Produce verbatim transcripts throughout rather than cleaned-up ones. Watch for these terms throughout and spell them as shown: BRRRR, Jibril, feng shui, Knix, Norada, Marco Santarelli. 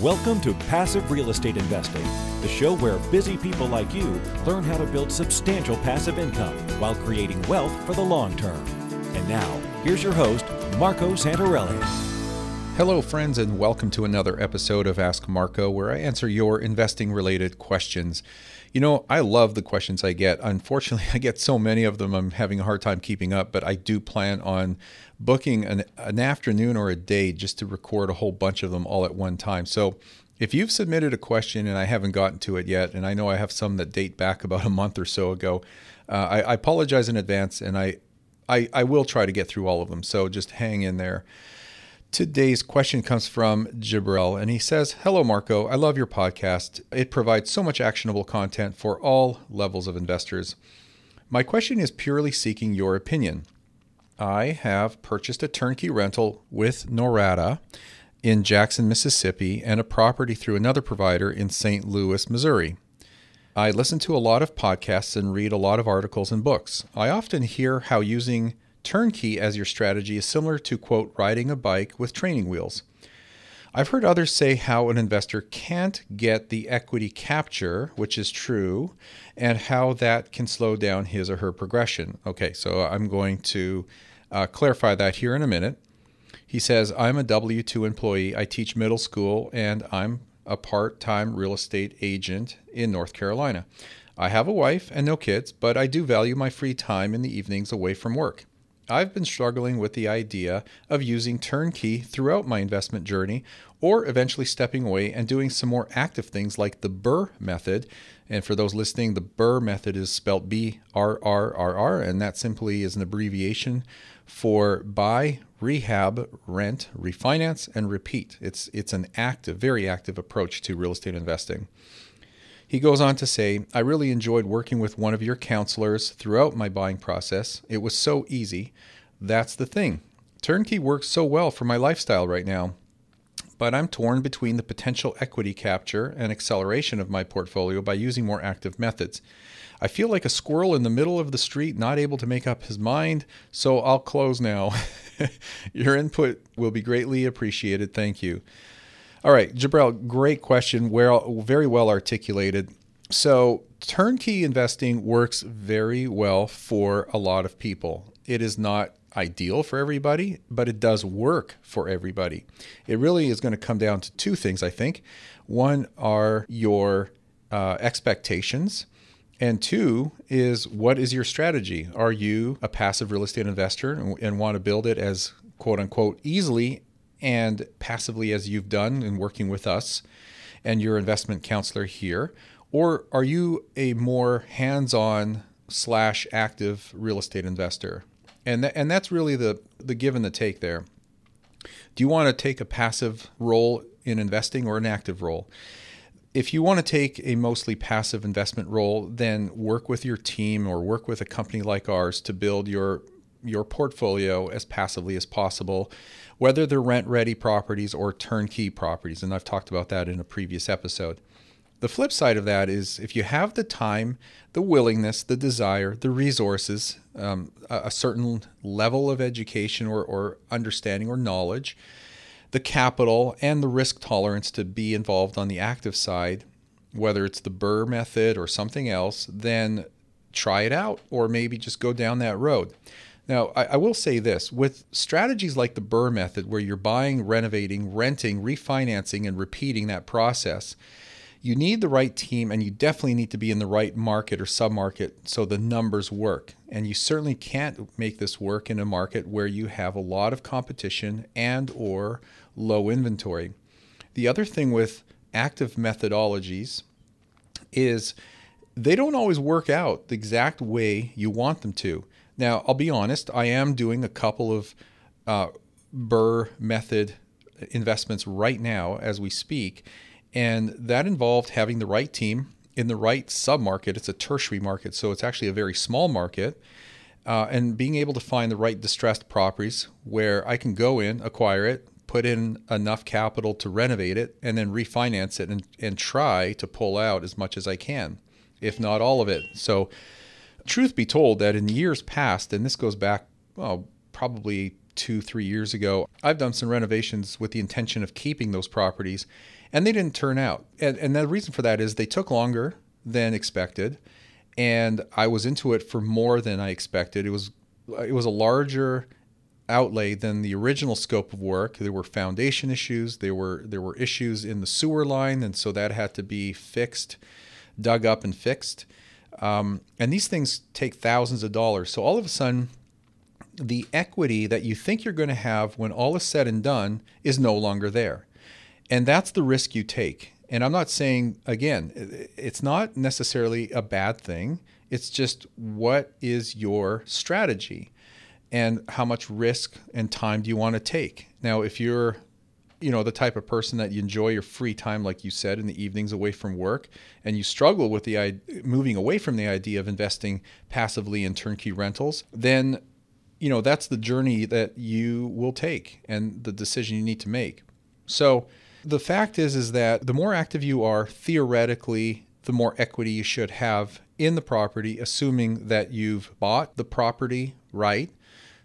Welcome to Passive Real Estate Investing, the show where busy people like you learn how to build substantial passive income while creating wealth for the long term. And now, here's your host, Marco Santarelli. Hello, friends, and welcome to another episode of Ask Marco, where I answer your investing-related questions. You know, I love the questions I get. Unfortunately, I get so many of them, I'm having a hard time keeping up, but I do plan on booking an, an afternoon or a day just to record a whole bunch of them all at one time. So if you've submitted a question and I haven't gotten to it yet, and I know I have some that date back about a month or so ago, uh, I, I apologize in advance, and I, I, I will try to get through all of them. So just hang in there. Today's question comes from Jibril, and he says, "Hello, Marco. I love your podcast. It provides so much actionable content for all levels of investors. My question is purely seeking your opinion. I have purchased a turnkey rental with Norada in Jackson, Mississippi, and a property through another provider in Saint Louis, Missouri. I listen to a lot of podcasts and read a lot of articles and books. I often hear how using turnkey as your strategy is similar to, quote, riding a bike with training wheels. I've heard others say how an investor can't get the equity capture, which is true, and how that can slow down his or her progression." Okay, so I'm going to uh, clarify that here in a minute. He says, "I'm a W two employee. I teach middle school, and I'm a part-time real estate agent in North Carolina. I have a wife and no kids, but I do value my free time in the evenings away from work. I've been struggling with the idea of using turnkey throughout my investment journey, or eventually stepping away and doing some more active things like the BRRRR method." And for those listening, the BRRRR method is spelled B R R R R, and that simply is an abbreviation for buy, rehab, rent, refinance, and repeat. It's, it's an active, very active approach to real estate investing. He goes on to say, "I really enjoyed working with one of your counselors throughout my buying process. It was so easy. That's the thing. Turnkey works so well for my lifestyle right now, but I'm torn between the potential equity capture and acceleration of my portfolio by using more active methods. I feel like a squirrel in the middle of the street, not able to make up his mind, so I'll close now. Your input will be greatly appreciated. Thank you." All right, Jibril, great question. Well, very well articulated. So turnkey investing works very well for a lot of people. It is not ideal for everybody, but it does work for everybody. It really is going to come down to two things, I think. One are your uh, expectations, and two is, what is your strategy? Are you a passive real estate investor and, and want to build it as, quote unquote, easily and passively as you've done in working with us and your investment counselor here? Or are you a more hands-on slash active real estate investor? And th- and that's really the, the give and the take there. Do you want to take a passive role in investing or an active role? If you want to take a mostly passive investment role, then work with your team or work with a company like ours to build your your portfolio as passively as possible, whether they're rent-ready properties or turnkey properties. And I've talked about that in a previous episode. The flip side of that is, if you have the time, the willingness, the desire, the resources, um, a certain level of education or, or understanding or knowledge, the capital and the risk tolerance to be involved on the active side, whether it's the BRRRR method or something else, then try it out, or maybe just go down that road. Now, I, I will say this, with strategies like the BRRRR method, where you're buying, renovating, renting, refinancing, and repeating that process, you need the right team, and you definitely need to be in the right market or submarket so the numbers work. And you certainly can't make this work in a market where you have a lot of competition and or low inventory. The other thing with active methodologies is they don't always work out the exact way you want them to. Now, I'll be honest, I am doing a couple of uh, BRRRR method investments right now as we speak, and that involved having the right team in the right submarket. It's a tertiary market, so it's actually a very small market, uh, and being able to find the right distressed properties where I can go in, acquire it, put in enough capital to renovate it, and then refinance it and, and try to pull out as much as I can, if not all of it. So truth be told, that in years past, and this goes back, well, probably two, three years ago, I've done some renovations with the intention of keeping those properties, and they didn't turn out. And, and the reason for that is they took longer than expected, and I was into it for more than I expected. It was it was a larger outlay than the original scope of work. There were foundation issues. There were there were issues in the sewer line, and so that had to be fixed, dug up and fixed. Um, and these things take thousands of dollars. So all of a sudden, the equity that you think you're going to have when all is said and done is no longer there. And that's the risk you take. And I'm not saying, again, it's not necessarily a bad thing. It's just what is your strategy and how much risk and time do you want to take? Now, if you're, you know, the type of person that you enjoy your free time, like you said, in the evenings away from work, and you struggle with the moving away from the idea of investing passively in turnkey rentals, then you know, that's the journey that you will take and the decision you need to make. So the fact is, is that the more active you are, theoretically, the more equity you should have in the property, assuming that you've bought the property right,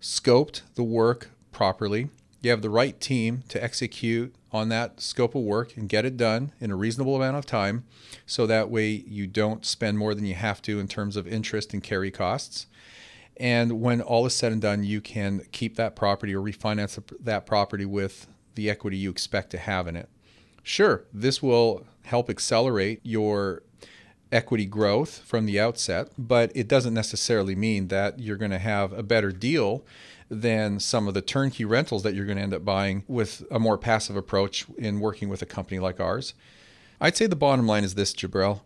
scoped the work properly, you have the right team to execute on that scope of work and get it done in a reasonable amount of time. So that way you don't spend more than you have to in terms of interest and carry costs. And when all is said and done, you can keep that property or refinance that property with the equity you expect to have in it. Sure, this will help accelerate your equity growth from the outset, but it doesn't necessarily mean that you're going to have a better deal than some of the turnkey rentals that you're going to end up buying with a more passive approach in working with a company like ours. I'd say the bottom line is this, Jibril.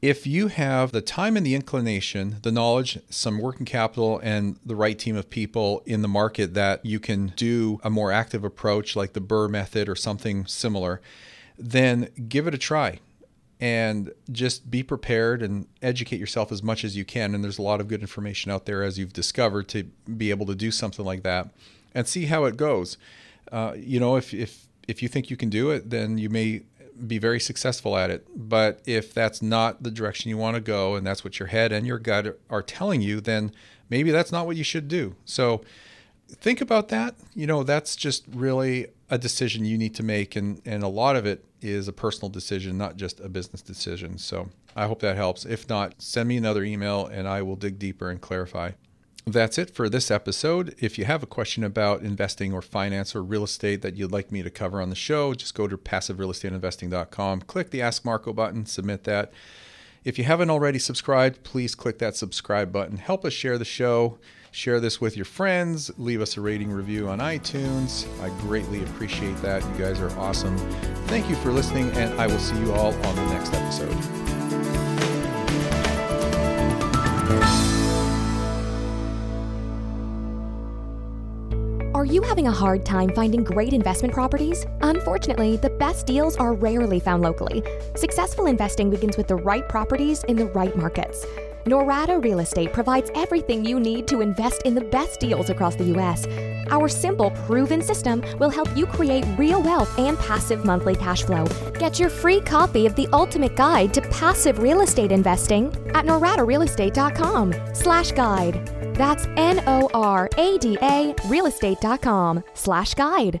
If you have the time and the inclination, the knowledge, some working capital, and the right team of people in the market that you can do a more active approach like the BRRRR method or something similar, then give it a try and just be prepared and educate yourself as much as you can. And there's a lot of good information out there, as you've discovered, to be able to do something like that and see how it goes. Uh, you know, if, if, if you think you can do it, then you may be very successful at it. But if that's not the direction you want to go, and that's what your head and your gut are telling you, then maybe that's not what you should do. So think about that. You know, that's just really a decision you need to make. And, and a lot of it is a personal decision, not just a business decision. So I hope that helps. If not, send me another email and I will dig deeper and clarify. That's it for this episode. If you have a question about investing or finance or real estate that you'd like me to cover on the show, just go to passive real estate investing dot com, click the Ask Marco button, submit that. If you haven't already subscribed, please click that subscribe button. Help us share the show. Share this with your friends. Leave us a rating review on iTunes. I greatly appreciate that. You guys are awesome. Thank you for listening, and I will see you all on the next episode. Are you having a hard time finding great investment properties? Unfortunately, the best deals are rarely found locally. Successful investing begins with the right properties in the right markets. Norada Real Estate provides everything you need to invest in the best deals across the U S. Our simple, proven system will help you create real wealth and passive monthly cash flow. Get your free copy of the Ultimate Guide to Passive Real Estate Investing at norada real estate dot com slash guide. That's N O R A D A realestate.com slash guide.